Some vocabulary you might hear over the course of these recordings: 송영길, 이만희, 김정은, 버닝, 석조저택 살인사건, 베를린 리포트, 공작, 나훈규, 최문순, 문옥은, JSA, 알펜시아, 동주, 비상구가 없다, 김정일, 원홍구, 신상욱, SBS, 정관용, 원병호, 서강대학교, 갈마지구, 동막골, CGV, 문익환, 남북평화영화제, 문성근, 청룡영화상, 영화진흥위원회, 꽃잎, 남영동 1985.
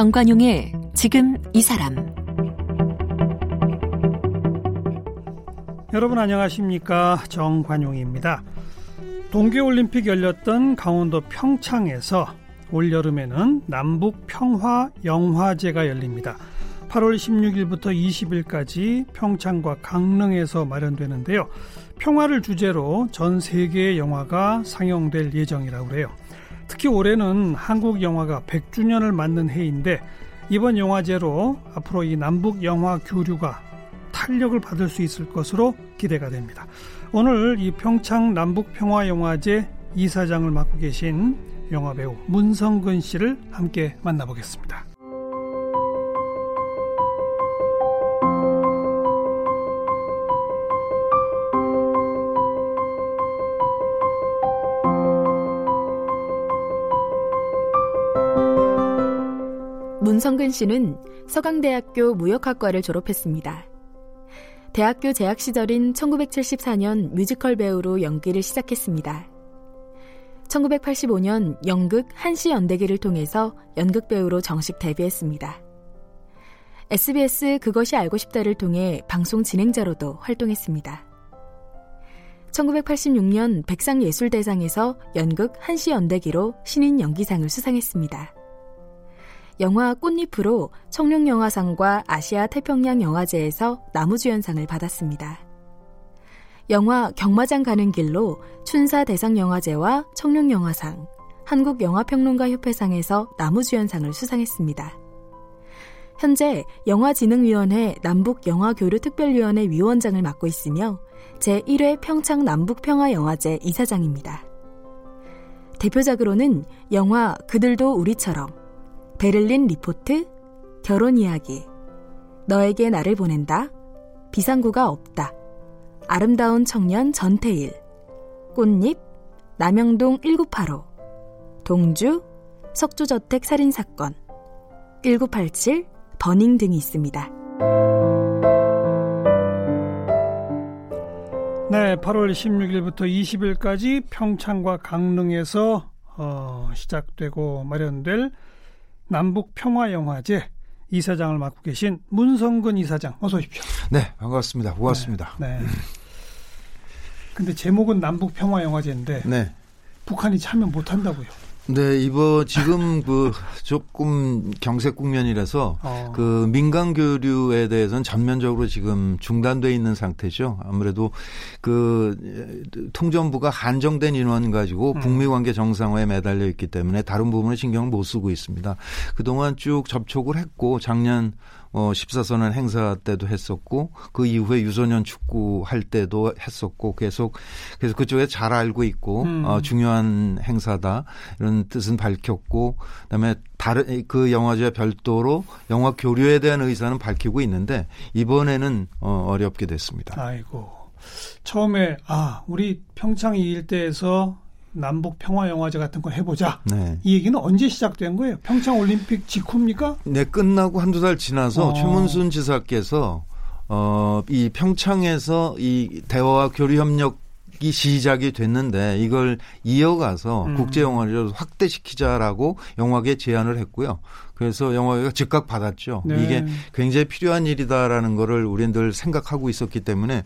정관용의 지금 이 사람. 여러분 안녕하십니까? 정관용입니다. 동계올림픽 열렸던 강원도 평창에서 올여름에는 남북평화영화제가 열립니다. 8월 16일부터 20일까지 평창과 강릉에서 마련되는데요. 평화를 주제로 전 세계의 영화가 상영될 예정이라고 해요. 특히 올해는 한국 영화가 100주년을 맞는 해인데 이번 영화제로 앞으로 이 남북 영화 교류가 탄력을 받을 수 있을 것으로 기대가 됩니다. 오늘 이 평창 남북평화영화제 이사장을 맡고 계신 영화배우 문성근 씨를 함께 만나보겠습니다. 문성근 씨는 서강대학교 무역학과를 졸업했습니다. 대학교 재학 시절인 1974년 뮤지컬 배우로 연기를 시작했습니다. 1985년 연극 한시 연대기를 통해서 연극 배우로 정식 데뷔했습니다. SBS 그것이 알고 싶다를 통해 방송 진행자로도 활동했습니다. 1986년 백상예술대상에서 연극 한시 연대기로 신인 연기상을 수상했습니다. 영화 꽃잎으로 청룡영화상과 아시아 태평양 영화제에서 나무주연상을 받았습니다. 영화 경마장 가는 길로 춘사 대상영화제와 청룡영화상, 한국영화평론가협회상에서 나무주연상을 수상했습니다. 현재 영화진흥위원회 남북영화교류특별위원회 위원장을 맡고 있으며 제1회 평창 남북평화영화제 이사장입니다. 대표작으로는 영화 그들도 우리처럼, 베를린 리포트, 결혼 이야기, 너에게 나를 보낸다, 비상구가 없다, 아름다운 청년 전태일, 꽃잎, 남영동 1985, 동주, 석조저택 살인사건, 1987, 버닝 등이 있습니다. 네, 8월 16일부터 20일까지 평창과 강릉에서 시작되고 마련될 남북평화영화제 이사장을 맡고 계신 문성근 이사장, 어서 오십시오. 네, 반갑습니다. 고맙습니다. 네. 근데 제목은 남북평화영화제인데 네. 북한이 참여 못한다고요? 네, 이번 지금 그 조금 경색 국면이라서 그 민간 교류에 대해서는 전면적으로 지금 중단돼 있는 상태죠. 아무래도 그 통전부가 한정된 인원 가지고 북미 관계 정상화에 매달려 있기 때문에 다른 부분에 신경을 못 쓰고 있습니다. 그동안 쭉 접촉을 했고 작년 14선언 행사 때도 했었고 그 이후에 유소년 축구 할 때도 했었고 계속 그쪽에 잘 알고 있고 중요한 행사다 이런 뜻은 밝혔고 그다음에 다른 그 영화제와 별도로 영화 교류에 대한 의사는 밝히고 있는데 이번에는 어렵게 됐습니다. 아이고 처음에 우리 평창 이 일대에서 남북 평화 영화제 같은 거 해보자. 네. 이 얘기는 언제 시작된 거예요? 평창 올림픽 직후입니까? 네, 끝나고 한두 달 지나서 최문순 지사께서 이 평창에서 이 대화와 교류 협력이 시작이 됐는데 이걸 이어가서 국제 영화제를 확대시키자라고 영화계에 제안을 했고요. 그래서 영화계가 즉각 받았죠. 네. 이게 굉장히 필요한 일이다라는 거를 우린 늘 생각하고 있었기 때문에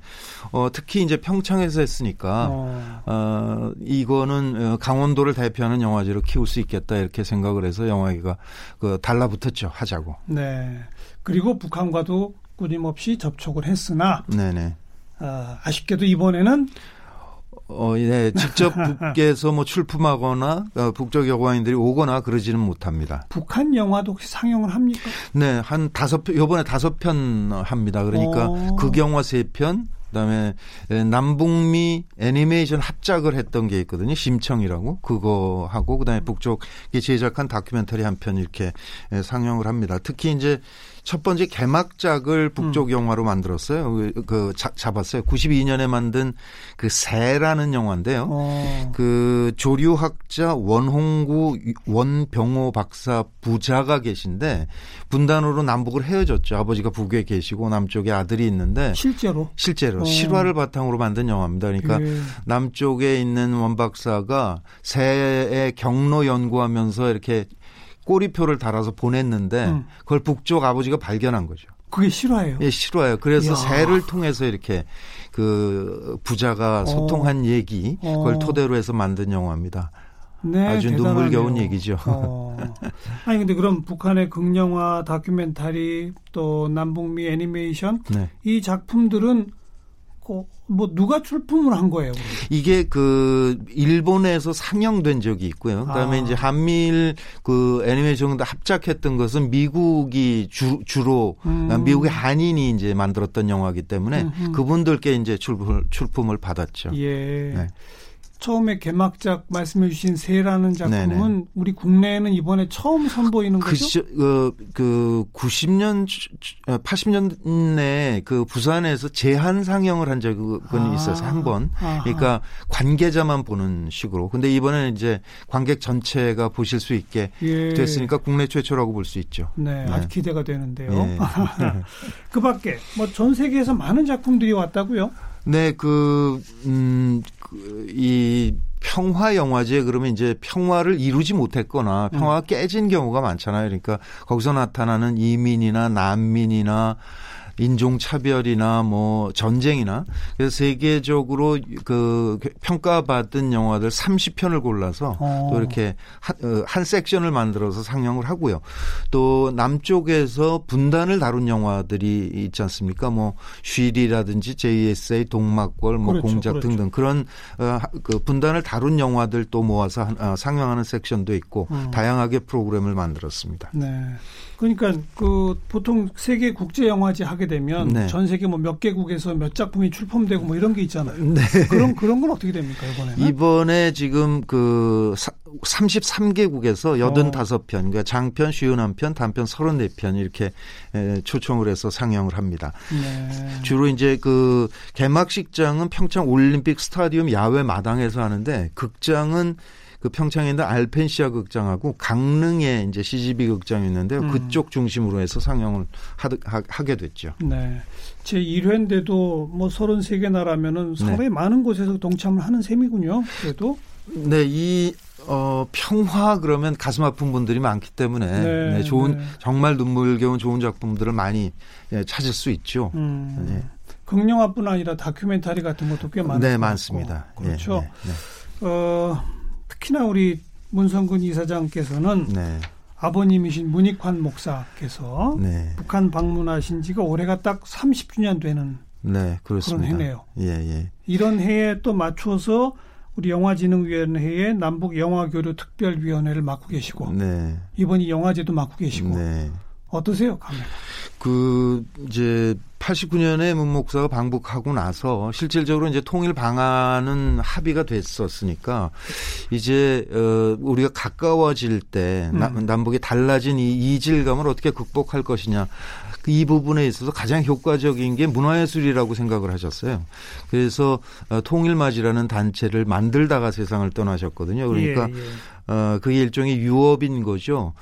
특히 이제 평창에서 했으니까 이거는 강원도를 대표하는 영화제로 키울 수 있겠다 이렇게 생각을 해서 영화계가 달라붙었죠. 하자고. 네. 그리고 북한과도 끊임없이 접촉을 했으나 네네. 아쉽게도 이번에는 네. 직접 북에서 뭐 출품하거나 북쪽 여관인들이 오거나 그러지는 못합니다. 북한 영화도 혹시 상영을 합니까? 네, 한 5편, 이번에 5편 합니다. 그러니까 극영화 3편, 그다음에 남북미 애니메이션 합작을 했던 게 있거든요. 심청이라고 그거 하고 그다음에 북쪽이 제작한 다큐멘터리 한 편 이렇게 상영을 합니다. 특히 이제 첫 번째 개막작을 북쪽 영화로 만들었어요. 잡았어요. 92년에 만든 그 새라는 영화인데요. 그 조류학자 원홍구 원병호 박사 부자가 계신데 분단으로 남북을 헤어졌죠. 아버지가 북에 계시고 남쪽에 아들이 있는데 실제로 실화를 바탕으로 만든 영화입니다. 그러니까 남쪽에 있는 원 박사가 새의 경로 연구하면서 이렇게 꼬리표를 달아서 보냈는데 그걸 북쪽 아버지가 발견한 거죠. 그게 실화예요? 예, 실화예요. 그래서 이야. 새를 통해서 이렇게 그 부자가 소통한 얘기 그걸 토대로 해서 만든 영화입니다. 네, 아주 대단하네요. 눈물겨운 얘기죠. 아니 근데 그럼 북한의 극영화, 다큐멘터리, 또 남북미 애니메이션 네. 이 작품들은 뭐 누가 출품을 한 거예요? 그럼? 이게 그 일본에서 상영된 적이 있고요. 그다음에 이제 한미일 그 애니메이션도 합작했던 것은 미국이 주로 미국의 한인이 이제 만들었던 영화이기 때문에 그분들께 이제 출품을 받았죠. 예. 네. 처음에 개막작 말씀해 주신 새라는 작품은 네네. 우리 국내에는 이번에 처음 선보이는 거죠? 그 90년, 80년에 그 부산에서 제한 상영을 한 적은 있어서 한 번. 그러니까 관계자만 보는 식으로. 근데 이번에는 이제 관객 전체가 보실 수 있게 예. 됐으니까 국내 최초라고 볼 수 있죠. 네, 네. 아주 기대가 되는데요. 네. 그 밖에 뭐 전 세계에서 많은 작품들이 왔다고요? 네, 이 평화영화제 그러면 이제 평화를 이루지 못했거나 평화가 깨진 경우가 많잖아요. 그러니까 거기서 나타나는 이민이나 난민이나 인종차별이나 뭐 전쟁이나 그래서 세계적으로 그 평가받은 영화들 30편을 골라서 또 이렇게 한 섹션을 만들어서 상영을 하고요. 또 남쪽에서 분단을 다룬 영화들이 있지 않습니까? 뭐 쉔이라든지 JSA, 동막골, 뭐 그렇죠, 공작 그렇죠. 등등 그런 그 분단을 다룬 영화들 또 모아서 상영하는 섹션도 있고 다양하게 프로그램을 만들었습니다. 네. 그러니까 그 보통 세계 국제 영화제 하게 되면 네. 전 세계 뭐 몇 개국에서 몇 작품이 출품되고 뭐 이런 게 있잖아요. 네. 그런 건 어떻게 됩니까 이번에는? 이번에 지금 그 33개국에서 85편, 그러니까 장편 51편, 단편 34편 이렇게 초청을 해서 상영을 합니다. 네. 주로 이제 그 개막식장은 평창 올림픽 스타디움 야외 마당에서 하는데 극장은 그 평창에 있는 알펜시아 극장하고 강릉에 이제 CGV 극장이 있는데요. 그쪽 중심으로 해서 상영을 하게 됐죠. 네. 제 1회인데도 뭐 33개 나라면은 네. 서로의 많은 곳에서 동참을 하는 셈이군요. 그래도. 네. 이 평화 그러면 가슴 아픈 분들이 많기 때문에 네, 네, 좋은 네. 정말 눈물겨운 좋은 작품들을 많이 찾을 수 있죠. 네. 극영화뿐 아니라 다큐멘터리 같은 것도 꽤 많아요. 네, 많습니다. 그렇죠. 네, 네, 네. 특히나 우리 문성근 이사장께서는 네. 아버님이신 문익환 목사께서 네. 북한 방문하신 지가 올해가 딱 30주년 되는 네, 그렇습니다. 그런 해네요. 예, 예. 이런 해에 또 맞춰서 우리 영화진흥위원회에 남북영화교류특별위원회를 맡고 계시고 네. 이번이 영화제도 맡고 계시고 네. 어떠세요? 감독님? 그 이제 89년에 문 목사가 방북하고 나서 실질적으로 이제 통일 방안은 합의가 됐었으니까 이제 우리가 가까워질 때 남북이 달라진 이 이질감을 어떻게 극복할 것이냐 이 부분에 있어서 가장 효과적인 게 문화예술이라고 생각을 하셨어요. 그래서 통일맞이라는 단체를 만들다가 세상을 떠나셨거든요. 그러니까 예, 예. 그게 일종의 유업인 거죠.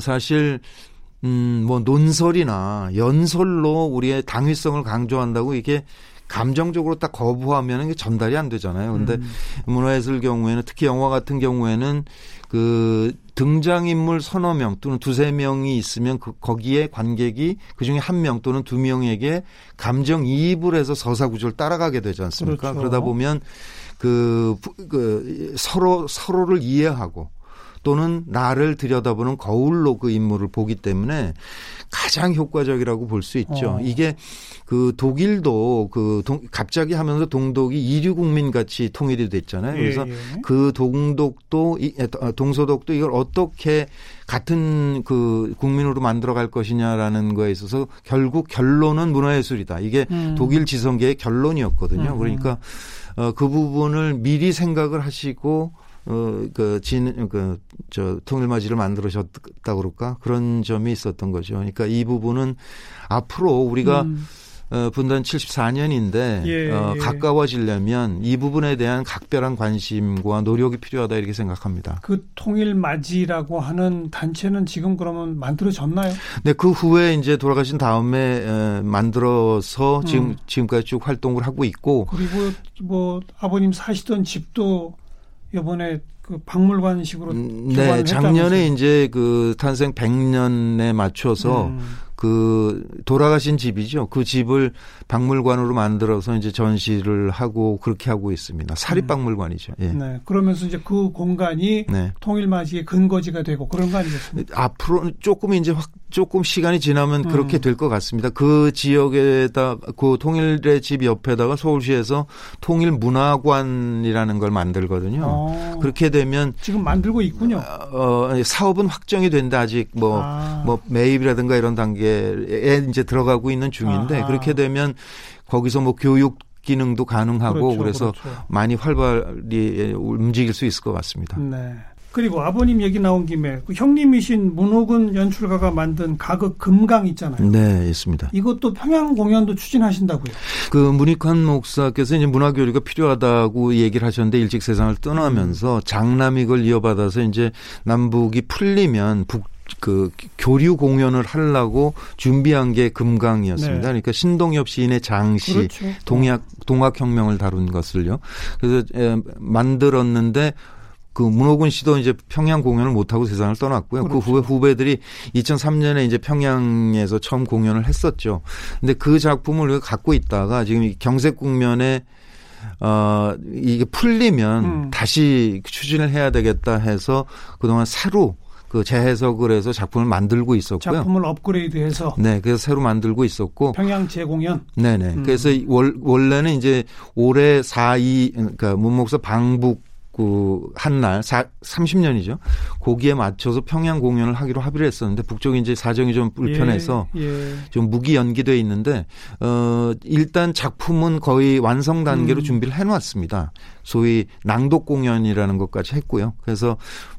사실 뭐 논설이나 연설로 우리의 당위성을 강조한다고 이게 감정적으로 딱 거부하면 이게 전달이 안 되잖아요. 그런데 문화예술 경우에는 특히 영화 같은 경우에는 그 등장인물 서너 명 또는 두세 명이 있으면 거기에 관객이 그중에 한 명 또는 두 명에게 감정이입을 해서 서사구조를 따라가게 되지 않습니까? 그렇죠. 그러다 보면 서로를 이해하고 또는 나를 들여다보는 거울로 그 인물을 보기 때문에 가장 효과적이라고 볼 수 있죠. 이게 그 독일도 갑자기 하면서 동독이 이류 국민 같이 통일이 됐잖아요. 그래서 예, 예. 그 동서독도 이걸 어떻게 같은 그 국민으로 만들어갈 것이냐라는 거에 있어서 결국 결론은 문화예술이다. 이게 독일 지성계의 결론이었거든요. 그러니까 그 부분을 미리 생각을 하시고 통일맞이를 만들어졌다 그럴까? 그런 점이 있었던 거죠. 그러니까 이 부분은 앞으로 우리가 분단 74년인데 예, 예. 가까워지려면 이 부분에 대한 각별한 관심과 노력이 필요하다 이렇게 생각합니다. 그 통일맞이라고 하는 단체는 지금 그러면 만들어졌나요? 네, 그 후에 이제 돌아가신 다음에 만들어서 지금까지 쭉 활동을 하고 있고 그리고 뭐 아버님 사시던 집도 이번에 그 박물관식으로 네, 작년에 이제 그 탄생 100년에 맞춰서 그 돌아가신 집이죠. 그 집을 박물관으로 만들어서 이제 전시를 하고 그렇게 하고 있습니다. 사립박물관이죠. 예. 네. 그러면서 이제 그 공간이 네. 통일마지의 근거지가 되고 그런 거 아니겠습니까? 앞으로 조금 이제 조금 시간이 지나면 그렇게 될 것 같습니다. 그 지역에다 그 통일의 집 옆에다가 서울시에서 통일문화관이라는 걸 만들거든요. 오. 그렇게 되면 지금 만들고 있군요. 사업은 확정이 된다. 아직 뭐 매입이라든가 이런 단계에 이제 들어가고 있는 중인데 그렇게 되면 거기서 뭐 교육 기능도 가능하고 그렇죠, 그래서 그렇죠. 많이 활발히 움직일 수 있을 것 같습니다. 네. 그리고 아버님 얘기 나온 김에 그 형님이신 문옥은 연출가가 만든 가극 금강 있잖아요. 네, 있습니다. 이것도 평양 공연도 추진하신다고요? 그 문익환 목사께서 이제 문화 교류가 필요하다고 얘기를 하셨는데 일찍 세상을 떠나면서 장남 이걸 이어받아서 이제 남북이 풀리면 그 교류 공연을 하려고 준비한 게 금강이었습니다. 네. 그러니까 신동엽 시인의 장시, 그렇죠. 동학혁명을 다룬 것을요. 그래서 만들었는데 그 문호근 씨도 이제 평양 공연을 못하고 세상을 떠났고요. 그렇죠. 그 후배들이 2003년에 이제 평양에서 처음 공연을 했었죠. 근데 그 작품을 갖고 있다가 지금 경색 국면에 이게 풀리면 다시 추진을 해야 되겠다 해서 그동안 새로 그 재해석을 해서 작품을 만들고 있었고요. 작품을 업그레이드해서. 네, 그래서 새로 만들고 있었고. 평양 재공연. 네네. 그래서 원래는 이제 올해 4.2 그러니까 문목사 방북 그 한 날 30년이죠. 거기에 맞춰서 평양 공연을 하기로 합의를 했었는데 북쪽이 이제 사정이 좀 불편해서 좀 무기 연기돼 있는데 일단 작품은 거의 완성 단계로 준비를 해놨습니다. 소위 낭독 공연이라는 것까지 했고요. 그래서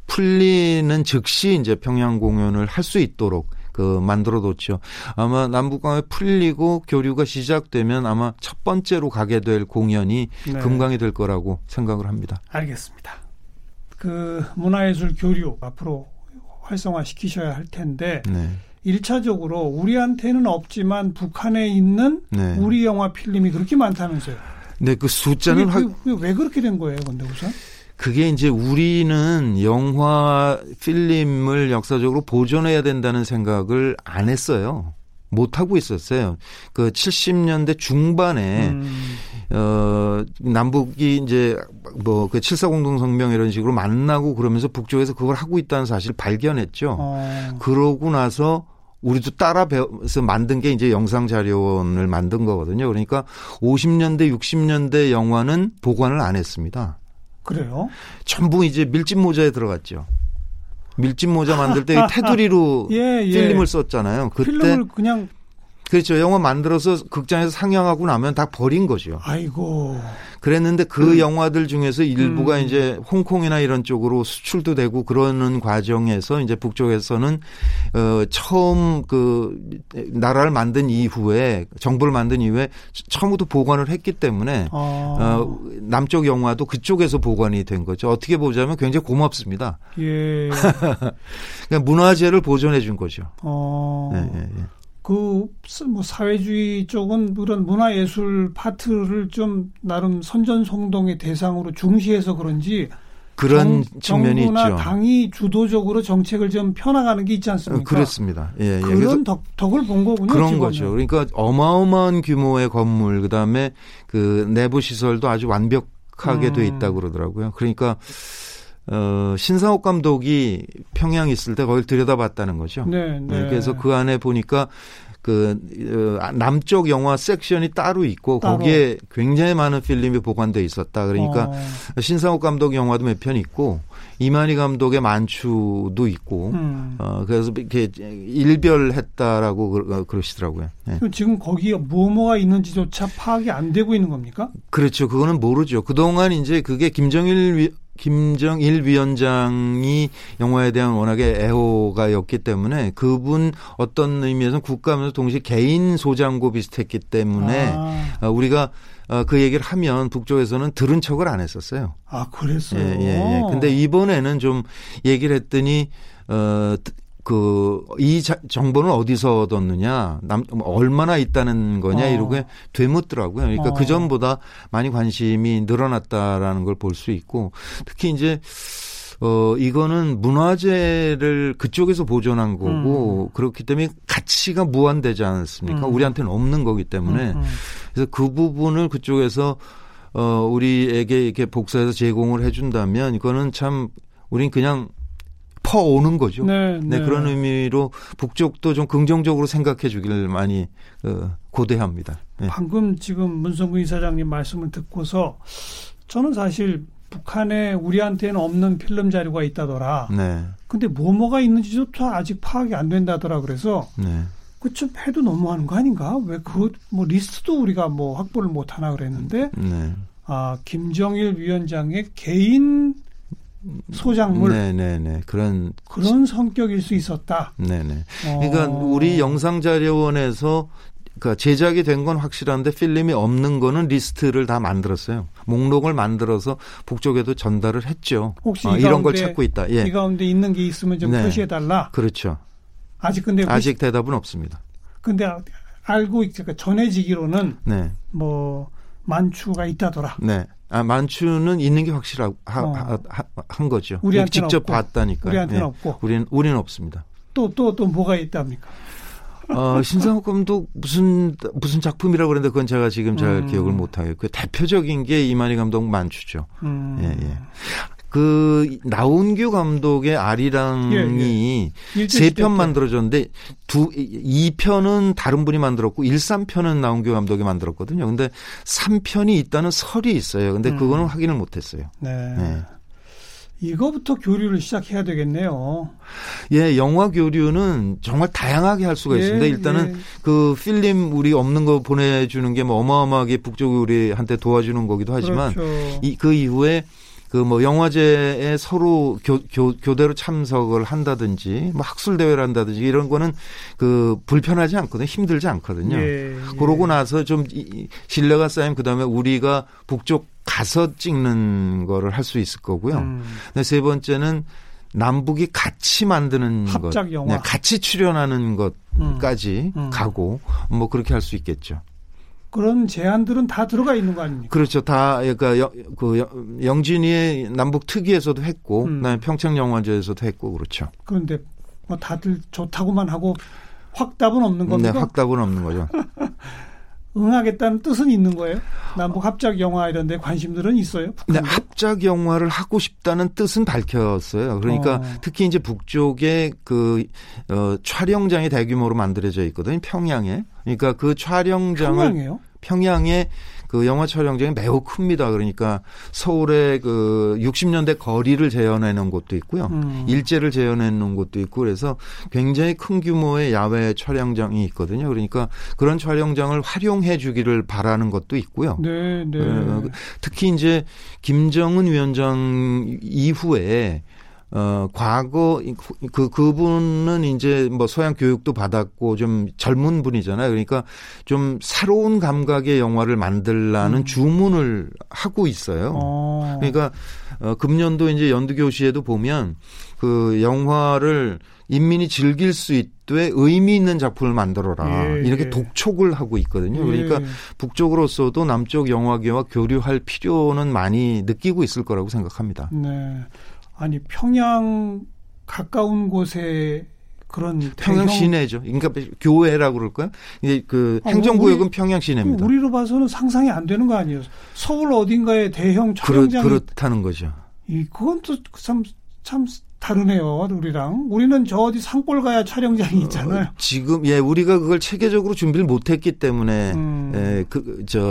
풀리는 즉시 이제 평양 공연을 할 수 있도록 그 만들어뒀죠. 아마 남북강이 풀리고 교류가 시작되면 아마 첫 번째로 가게 될 공연이 네. 금강이 될 거라고 생각을 합니다. 알겠습니다. 그 문화예술 교류 앞으로 활성화시키셔야 할 텐데 네. 1차적으로 우리한테는 없지만 북한에 있는 네. 우리 영화 필름이 그렇게 많다면서요. 네, 그 숫자는 왜 그렇게 된 거예요, 근데 우선? 그게 이제 우리는 영화 필름을 역사적으로 보존해야 된다는 생각을 안 했어요. 못 하고 있었어요. 그 70년대 중반에 남북이 이제 뭐 그 7.4 공동성명 이런 식으로 만나고 그러면서 북쪽에서 그걸 하고 있다는 사실을 발견했죠. 그러고 나서 우리도 따라 배워서 만든 게 이제 영상 자료원을 만든 거거든요. 그러니까 50년대, 60년대 영화는 보관을 안 했습니다. 그래요? 전부 이제 밀짚모자에 들어갔죠. 밀짚모자 만들 때 테두리로 필름을 썼잖아요. 그때 필름을 그냥. 그렇죠. 영화 만들어서 극장에서 상영하고 나면 다 버린 거죠. 아이고. 그랬는데 그 영화들 중에서 일부가 이제 홍콩이나 이런 쪽으로 수출도 되고 그러는 과정에서 이제 북쪽에서는 처음 그 나라를 만든 이후에 정부를 만든 이후에 처음부터 보관을 했기 때문에 남쪽 영화도 그쪽에서 보관이 된 거죠. 어떻게 보자면 굉장히 고맙습니다. 예. 그러니까 문화재를 보존해 준 거죠. 예. 뭐 사회주의 쪽은 그런 문화예술 파트를 좀 나름 선전송동의 대상으로 중시해서 그런지 그런 측면이 있죠. 정부나 당이 주도적으로 정책을 좀 펴나가는 게 있지 않습니까? 그렇습니다. 예, 그런 덕을 본 거군요. 그런 지금은. 거죠. 그러니까 어마어마한 규모의 건물 그다음에 그 내부 시설도 아주 완벽하게 돼 있다고 그러더라고요. 그러니까 신상욱 감독이 평양 있을 때 거길 들여다봤다는 거죠. 네. 그래서 그 안에 보니까 그 남쪽 영화 섹션이 따로 있고 거기에 굉장히 많은 필름이 보관돼 있었다. 그러니까 신상욱 감독 영화도 몇 편 있고 이만희 감독의 만추도 있고 그래서 이렇게 일별했다라고 그러시더라고요. 네. 지금 거기에 뭐가 있는지조차 파악이 안 되고 있는 겁니까? 그렇죠. 그거는 모르죠. 그동안 이제 그게 김정일 위원장이 영화에 대한 워낙에 애호가였기 때문에 그분 어떤 의미에서는 국가면서 동시에 개인 소장고 비슷했기 때문에 우리가 그 얘기를 하면 북쪽에서는 들은 척을 안 했었어요. 아, 그랬어요? 예. 근데 이번에는 좀 얘기를 했더니 그 이 정보는 어디서 얻었느냐, 얼마나 있다는 거냐 이렇게 되묻더라고요. 그러니까 그 전보다 많이 관심이 늘어났다라는 걸 볼 수 있고, 특히 이제 이거는 문화재를 그쪽에서 보존한 거고 그렇기 때문에 가치가 무한되지 않습니까? 우리한테는 없는 거기 때문에 그래서 그 부분을 그쪽에서 우리에게 이렇게 복사해서 제공을 해준다면 이거는 참 우린 그냥 퍼오는 거죠. 네, 네. 네, 그런 의미로 북쪽도 좀 긍정적으로 생각해 주기를 많이 고대합니다. 네. 방금 지금 문성근 이사장님 말씀을 듣고서 저는 사실 북한에 우리한테는 없는 필름 자료가 있다더라. 네. 근데 뭐가 있는지조차 아직 파악이 안 된다더라. 그래서 네. 그 좀 해도 너무하는 거 아닌가? 왜 그 뭐 리스트도 우리가 뭐 확보를 못 하나 그랬는데 네. 아 김정일 위원장의 개인 소장물 네네네. 그런 성격일 수 있었다. 네네. 그러니까 우리 영상자료원에서 그러니까 제작이 된 건 확실한데 필름이 없는 거는 리스트를 다 만들었어요. 목록을 만들어서 북쪽에도 전달을 했죠. 혹시 이 이런 가운데, 걸 찾고 있다. 예. 이 가운데 있는 게 있으면 좀 네. 표시해달라. 그렇죠. 아직 대답은 없습니다. 근데 알고 있으니까 전해지기로는 네. 뭐 만추가 있다더라. 네. 아, 만추는 있는 게 확실한 거죠. 우리한테는 직접 봤다니까요. 우리한테는 네. 없고. 우리는 없습니다. 또 뭐가 있답니까? 신상욱 감독 무슨 작품이라고 그랬는데 그건 제가 지금 잘 기억을 못 하겠고요. 대표적인 게 이만희 감독 만추죠. 예, 예. 그 나훈규 감독의 아리랑이 예, 예. 세 편 만들어졌는데 2편은 다른 분이 만들었고 1, 3편은 나훈규 감독이 만들었거든요. 근데 3편이 있다는 설이 있어요. 근데 그거는 확인을 못 했어요. 네. 네. 이거부터 교류를 시작해야 되겠네요. 예, 영화 교류는 정말 다양하게 할 수가 있습니다. 일단은 그 필름 우리 없는 거 보내주는 게 뭐 어마어마하게 북쪽이 우리한테 도와주는 거기도 하지만 그렇죠. 그 이후에 그 뭐 영화제에 서로 교대로 참석을 한다든지 뭐 학술 대회를 한다든지 이런 거는 그 불편하지 않거든요. 힘들지 않거든요. 예, 예. 그러고 나서 좀 신뢰가 쌓이면 그다음에 우리가 북쪽 가서 찍는 거를 할 수 있을 거고요. 근데 세 번째는 남북이 같이 만드는 합작 것, 영화. 네, 같이 출연하는 것까지 가고 뭐 그렇게 할 수 있겠죠. 그런 제안들은 다 들어가 있는 거 아닙니까? 그렇죠. 다, 그러니까 영진이의 남북 특위에서도 했고, 그다음에 평창영화제에서도 했고, 그렇죠. 그런데 뭐 다들 좋다고만 하고 확답은 없는 겁니까? 네, 확답은 없는 거죠. 응하겠다는 뜻은 있는 거예요? 남북 합작 영화 이런 데 관심들은 있어요? 북한도? 네, 합작 영화를 하고 싶다는 뜻은 밝혔어요. 그러니까 특히 이제 북쪽에 그 촬영장이 대규모로 만들어져 있거든요. 평양에. 그러니까 그 촬영장을 평양이에요? 평양에 그 영화 촬영장이 매우 큽니다. 그러니까 서울의 그 60년대 거리를 재현해 놓은 곳도 있고요. 일제를 재현해 놓은 곳도 있고 그래서 굉장히 큰 규모의 야외 촬영장이 있거든요. 그러니까 그런 촬영장을 활용해 주기를 바라는 것도 있고요. 네, 네. 특히 이제 김정은 위원장 이후에 과거 그분은 이제 뭐 서양 교육도 받았고 좀 젊은 분이잖아요. 그러니까 좀 새로운 감각의 영화를 만들라는 주문을 하고 있어요. 그러니까 금년도 이제 연두교시에도 보면 그 영화를 인민이 즐길 수 있되 의미 있는 작품을 만들어라. 예, 이렇게 예. 독촉을 하고 있거든요. 그러니까 예. 북쪽으로서도 남쪽 영화계와 교류할 필요는 많이 느끼고 있을 거라고 생각합니다. 네. 아니 평양 가까운 곳에 그런 평양 시내죠. 그러니까 교회라고 그럴까요? 이제 그 행정구역은 평양 시내입니다. 우리로 봐서는 상상이 안 되는 거 아니에요. 서울 어딘가에 대형 촬영장 그렇다는 거죠. 그건 또 참 다르네요. 우리랑 우리는 저 어디 산골 가야 촬영장이 있잖아요. 지금 예 우리가 그걸 체계적으로 준비를 못했기 때문에 예,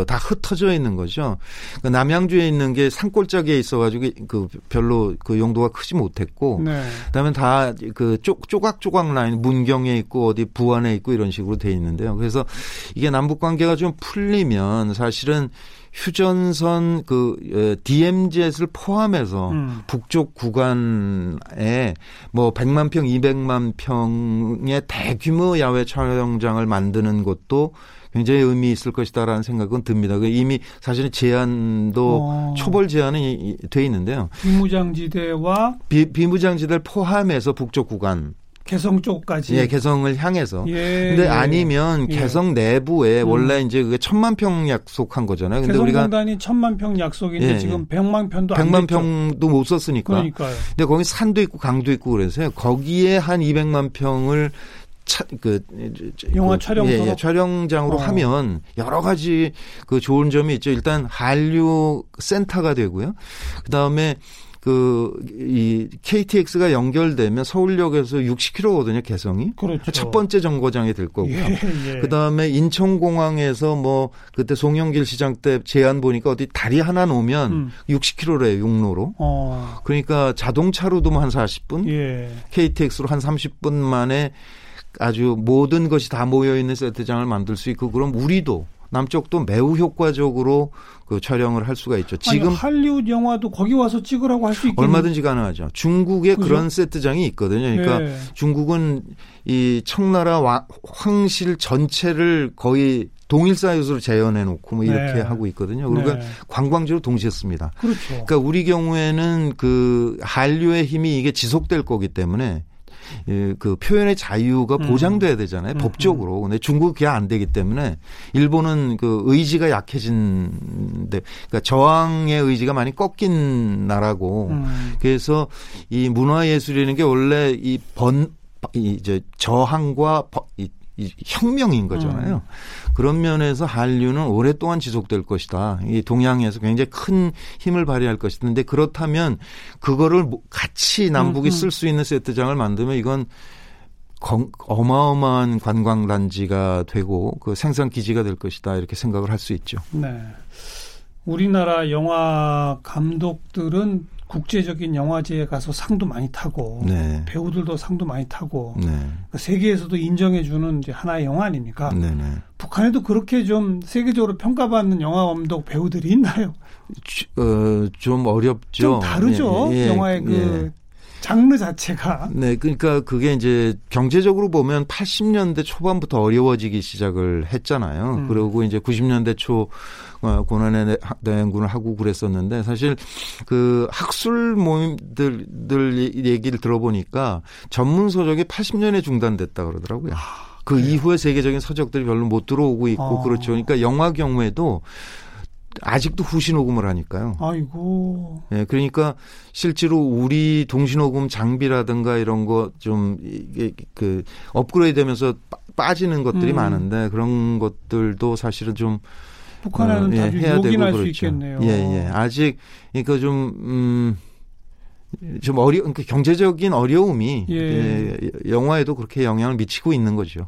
다 흩어져 있는 거죠. 그러니까 남양주에 있는 게 산골짜기에 있어가지고 그 별로 그 용도가 크지 못했고, 네. 그다음에 다 그 조각조각 라인 문경에 있고 어디 부안에 있고 이런 식으로 돼 있는데요. 그래서 이게 남북 관계가 좀 풀리면 사실은. 휴전선 그 DMZ를 포함해서 북쪽 구간에 뭐 100만 평, 200만 평의 대규모 야외 촬영장을 만드는 것도 굉장히 의미 있을 것이다라는 생각은 듭니다. 이미 사실은 제안도 초벌 제안이 돼 있는데요. 비무장지대와 비무장지대를 포함해서 북쪽 구간. 개성 쪽까지. 예, 개성을 향해서. 예, 근데 예, 아니면 예. 개성 내부에 원래 이제 그게 1,000만 평 약속한 거잖아요. 근데 개성 우리가 공단이 1,000만 평 약속인데 예, 지금 1,000,000만 평도 안 1,000만 평도 못 썼으니까. 그러니까요. 근데 거기 산도 있고 강도 있고 그래서요. 거기에 한 2,000,000평을 영화 촬영장 촬영장으로 하면 여러 가지 그 좋은 점이 있죠. 일단 한류 센터가 되고요. 그다음에 이 KTX가 연결되면 서울역에서 60km거든요, 개성이. 그렇죠. 첫 번째 정거장이 될 거고요. 예, 예. 그다음에 인천공항에서 뭐 그때 송영길 시장 때 제안 보니까 어디 다리 하나 놓으면 60km래요, 육로로. 그러니까 자동차로도 한 40분, 예. KTX로 한 30분 만에 아주 모든 것이 다 모여있는 세트장을 만들 수 있고, 그럼 우리도 남쪽도 매우 효과적으로 그 촬영을 할 수가 있죠. 지금 아니, 할리우드 영화도 거기 와서 찍으라고 할 수 있겠죠. 얼마든지 가능하죠. 중국에 그죠? 그런 세트장이 있거든요. 그러니까 네. 중국은 이 청나라 황실 전체를 거의 동일사유로 재현해 놓고 뭐 이렇게 네. 하고 있거든요. 그러니까 네. 관광지로 동시했습니다. 그렇죠. 그러니까 우리 경우에는 그 한류의 힘이 이게 지속될 거기 때문에 그 표현의 자유가 보장돼야 되잖아요. 법적으로. 근데 중국은 그게 안 되기 때문에 일본은 그 의지가 약해진 그러니까 저항의 의지가 많이 꺾인 나라고. 그래서 이 문화예술이라는 게 원래 이 이제 저항과 이 혁명인 거잖아요. 그런 면에서 한류는 오랫동안 지속될 것이다. 이 동양에서 굉장히 큰 힘을 발휘할 것인데 그렇다면 그거를 같이 남북이 쓸 수 있는 세트장을 만들면 이건 어마어마한 관광단지가 되고 그 생산기지가 될 것이다. 이렇게 생각을 할 수 있죠. 네. 우리나라 영화 감독들은 국제적인 영화제에 가서 상도 많이 타고 네. 배우들도 상도 많이 타고 네. 그러니까 세계에서도 인정해주는 이제 하나의 영화 아닙니까? 네네. 북한에도 그렇게 좀 세계적으로 평가받는 영화 감독 배우들이 있나요? 좀 어렵죠. 좀 다르죠. 예, 예, 영화의 그 예. 장르 자체가. 네, 그러니까 그게 이제 경제적으로 보면 80년대 초반부터 어려워지기 시작을 했잖아요. 그리고 이제 90년대 초 고난의 대행군을 하고 그랬었는데 사실 그 학술 모임들 얘기를 들어보니까 전문 서적이 80년에 중단됐다 그러더라고요. 그 네. 이후에 세계적인 서적들이 별로 못 들어오고 있고 그렇죠. 그러니까 영화 경우에도 아직도 후시녹음을 하니까요. 아이고. 예, 그러니까 실제로 우리 동시녹음 장비라든가 이런 거 좀 그 업그레이드되면서 빠지는 것들이 많은데 그런 것들도 사실은 좀. 북한에는 다 유기할 수 있겠네요. 예, 예. 아직 그러니까 좀 그러니까 경제적인 어려움이 예. 예, 영화에도 그렇게 영향을 미치고 있는 거죠.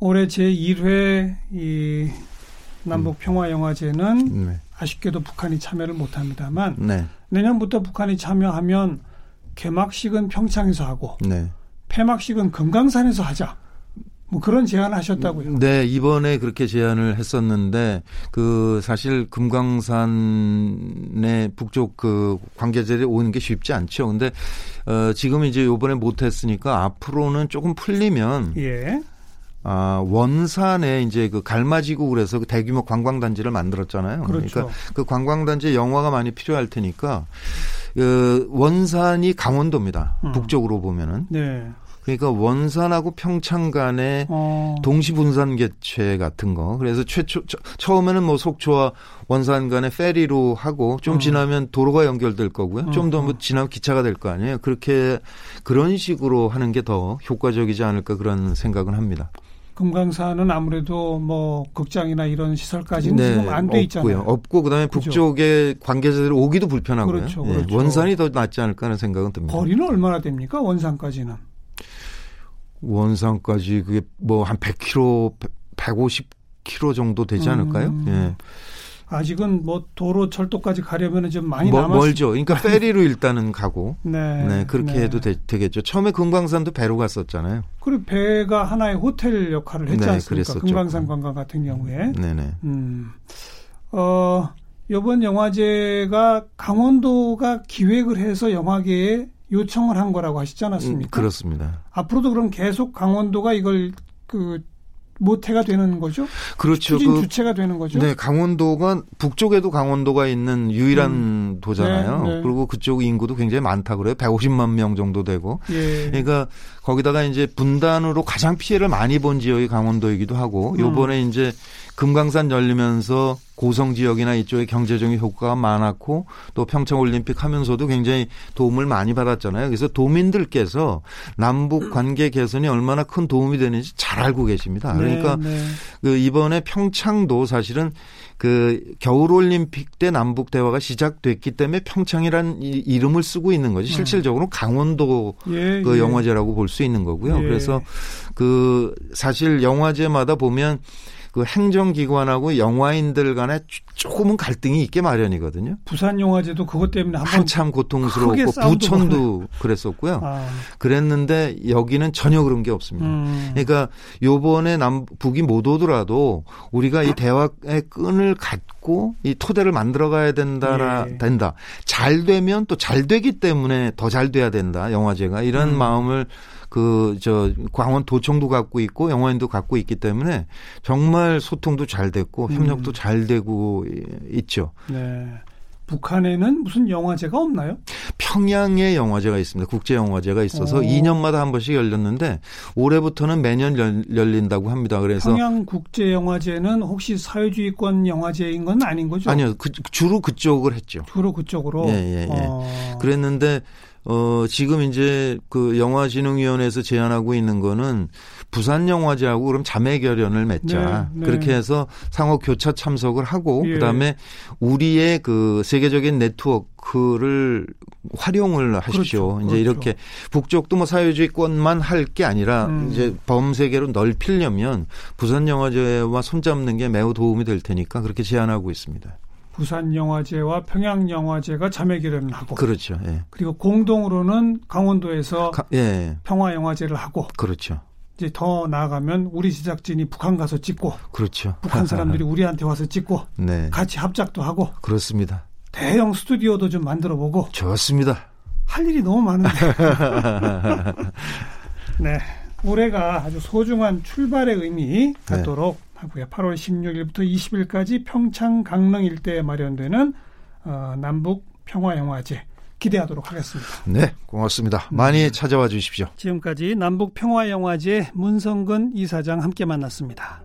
올해 제1회 이 남북평화영화제는 네. 아쉽게도 북한이 참여를 못합니다만 네. 내년부터 북한이 참여하면 개막식은 평창에서 하고 네. 폐막식은 금강산에서 하자. 뭐 그런 제안을 하셨다고요? 네, 이번에 그렇게 제안을 했었는데 그 사실 금강산의 북쪽 그 관계자들이 오는 게 쉽지 않죠. 근데 지금 이제 요번에 못 했으니까 앞으로는 조금 풀리면 예. 원산에 이제 그 갈마지구 그래서 그 대규모 관광단지를 만들었잖아요. 그렇죠. 그러니까 그 관광단지에 영화가 많이 필요할 테니까 원산이 강원도입니다. 북쪽으로 보면은. 네. 그러니까 원산하고 평창 간의 동시분산 개최 같은 거. 그래서 처음에는 뭐 속초와 원산 간의 페리로 하고 좀 지나면 도로가 연결될 거고요. 좀 더 뭐 지나면 기차가 될 거 아니에요. 그렇게 그런 식으로 하는 게 더 효과적이지 않을까 그런 생각은 합니다. 금강산은 아무래도 뭐 극장이나 이런 시설까지는 네, 지금 안 돼 있잖아요. 없고 그다음에 그렇죠. 북쪽에 관계자들이 오기도 불편하고요. 그렇죠, 그렇죠. 예, 원산이 더 낫지 않을까 하는 생각은 듭니다. 거리는 얼마나 됩니까? 원산까지는. 원산까지 그게 뭐 한 100km, 150km 정도 되지 않을까요? 예. 아직은 뭐 도로 철도까지 가려면 좀 많이 남았어요. 멀죠. 그러니까 페리로 일단은 가고. 네. 네. 그렇게 네. 해도 되겠죠. 처음에 금강산도 배로 갔었잖아요. 그리고 배가 하나의 호텔 역할을 했지 네, 않습니까? 그랬었죠. 금강산 관광 같은 경우에. 네네. 이번 영화제가 강원도가 기획을 해서 영화계에 요청을 한 거라고 하시지 않았습니까? 그렇습니다. 앞으로도 그럼 계속 강원도가 이걸 그 모태가 되는 거죠? 그렇죠. 추진 주체가 되는 거죠? 네. 강원도가 북쪽에도 강원도가 있는 유일한 도잖아요. 네, 네. 그리고 그쪽 인구도 굉장히 많다 그래요. 150만 명 정도 되고. 예. 그러니까 거기다가 이제 분단으로 가장 피해를 많이 본 지역이 강원도이기도 하고 요번에 이제 금강산 열리면서 고성 지역이나 이쪽에 경제적인 효과가 많았고 또 평창올림픽 하면서도 굉장히 도움을 많이 받았잖아요. 그래서 도민들께서 남북 관계 개선이 얼마나 큰 도움이 되는지 잘 알고 계십니다. 그러니까 네, 네. 그 이번에 평창도 사실은 그 겨울올림픽 때 남북 대화가 시작됐기 때문에 평창이란 이름을 쓰고 있는 거지 실질적으로 강원도 그 영화제라고 볼 수 있는 거고요. 그래서 그 사실 영화제마다 보면 그 행정기관하고 영화인들 간에 조금은 갈등이 있게 마련이거든요. 부산영화제도 그것 때문에 한참 고통스러웠고 부천도 그랬었고요. 아. 그랬는데 여기는 전혀 그런 게 없습니다. 그러니까 요번에 남북이 못 오더라도 우리가 이 대화의 끈을 갖고 이 토대를 만들어가야 된다. 잘 되면 또 잘 되기 때문에 더 잘 돼야 된다. 영화제가 이런 마음을 광원도청도 갖고 있고 영화인도 갖고 있기 때문에 정말 소통도 잘 됐고 협력도 잘 되고 있죠. 네. 북한에는 무슨 영화제가 없나요? 평양에 영화제가 있습니다. 국제영화제가 있어서 2년마다 한 번씩 열렸는데 올해부터는 매년 열린다고 합니다. 그래서 평양국제영화제는 혹시 사회주의권 영화제인 건 아닌 거죠? 아니요. 주로 그쪽을 했죠. 주로 그쪽으로? 예. 그랬는데 지금 이제 그 영화진흥위원회에서 제안하고 있는 거는 부산영화제하고 그럼 자매결연을 맺자. 네. 그렇게 해서 상호교차 참석을 하고 그다음에 우리의 그 세계적인 네트워크를 활용을 하십시오. 그렇죠. 이제 이렇게 북쪽도 뭐 사회주의권만 할 게 아니라 이제 범세계로 넓히려면 부산영화제와 손잡는 게 매우 도움이 될 테니까 그렇게 제안하고 있습니다. 부산영화제와 평양영화제가 자매결연을 하고. 그렇죠. 예. 그리고 공동으로는 강원도에서 평화영화제를 하고. 그렇죠. 이제 더 나아가면 우리 제작진이 북한 가서 찍고. 그렇죠. 북한 사람들이 우리한테 와서 찍고. 네. 같이 합작도 하고. 그렇습니다. 대형 스튜디오도 좀 만들어보고. 좋습니다. 할 일이 너무 많은데. 네. 올해가 아주 소중한 출발의 의미 갖도록 하고요. 8월 16일부터 20일까지 평창 강릉 일대에 마련되는 남북 평화영화제 기대하도록 하겠습니다. 네, 고맙습니다. 많이 찾아와 주십시오. 지금까지 남북 평화영화제 문성근 이사장 함께 만났습니다.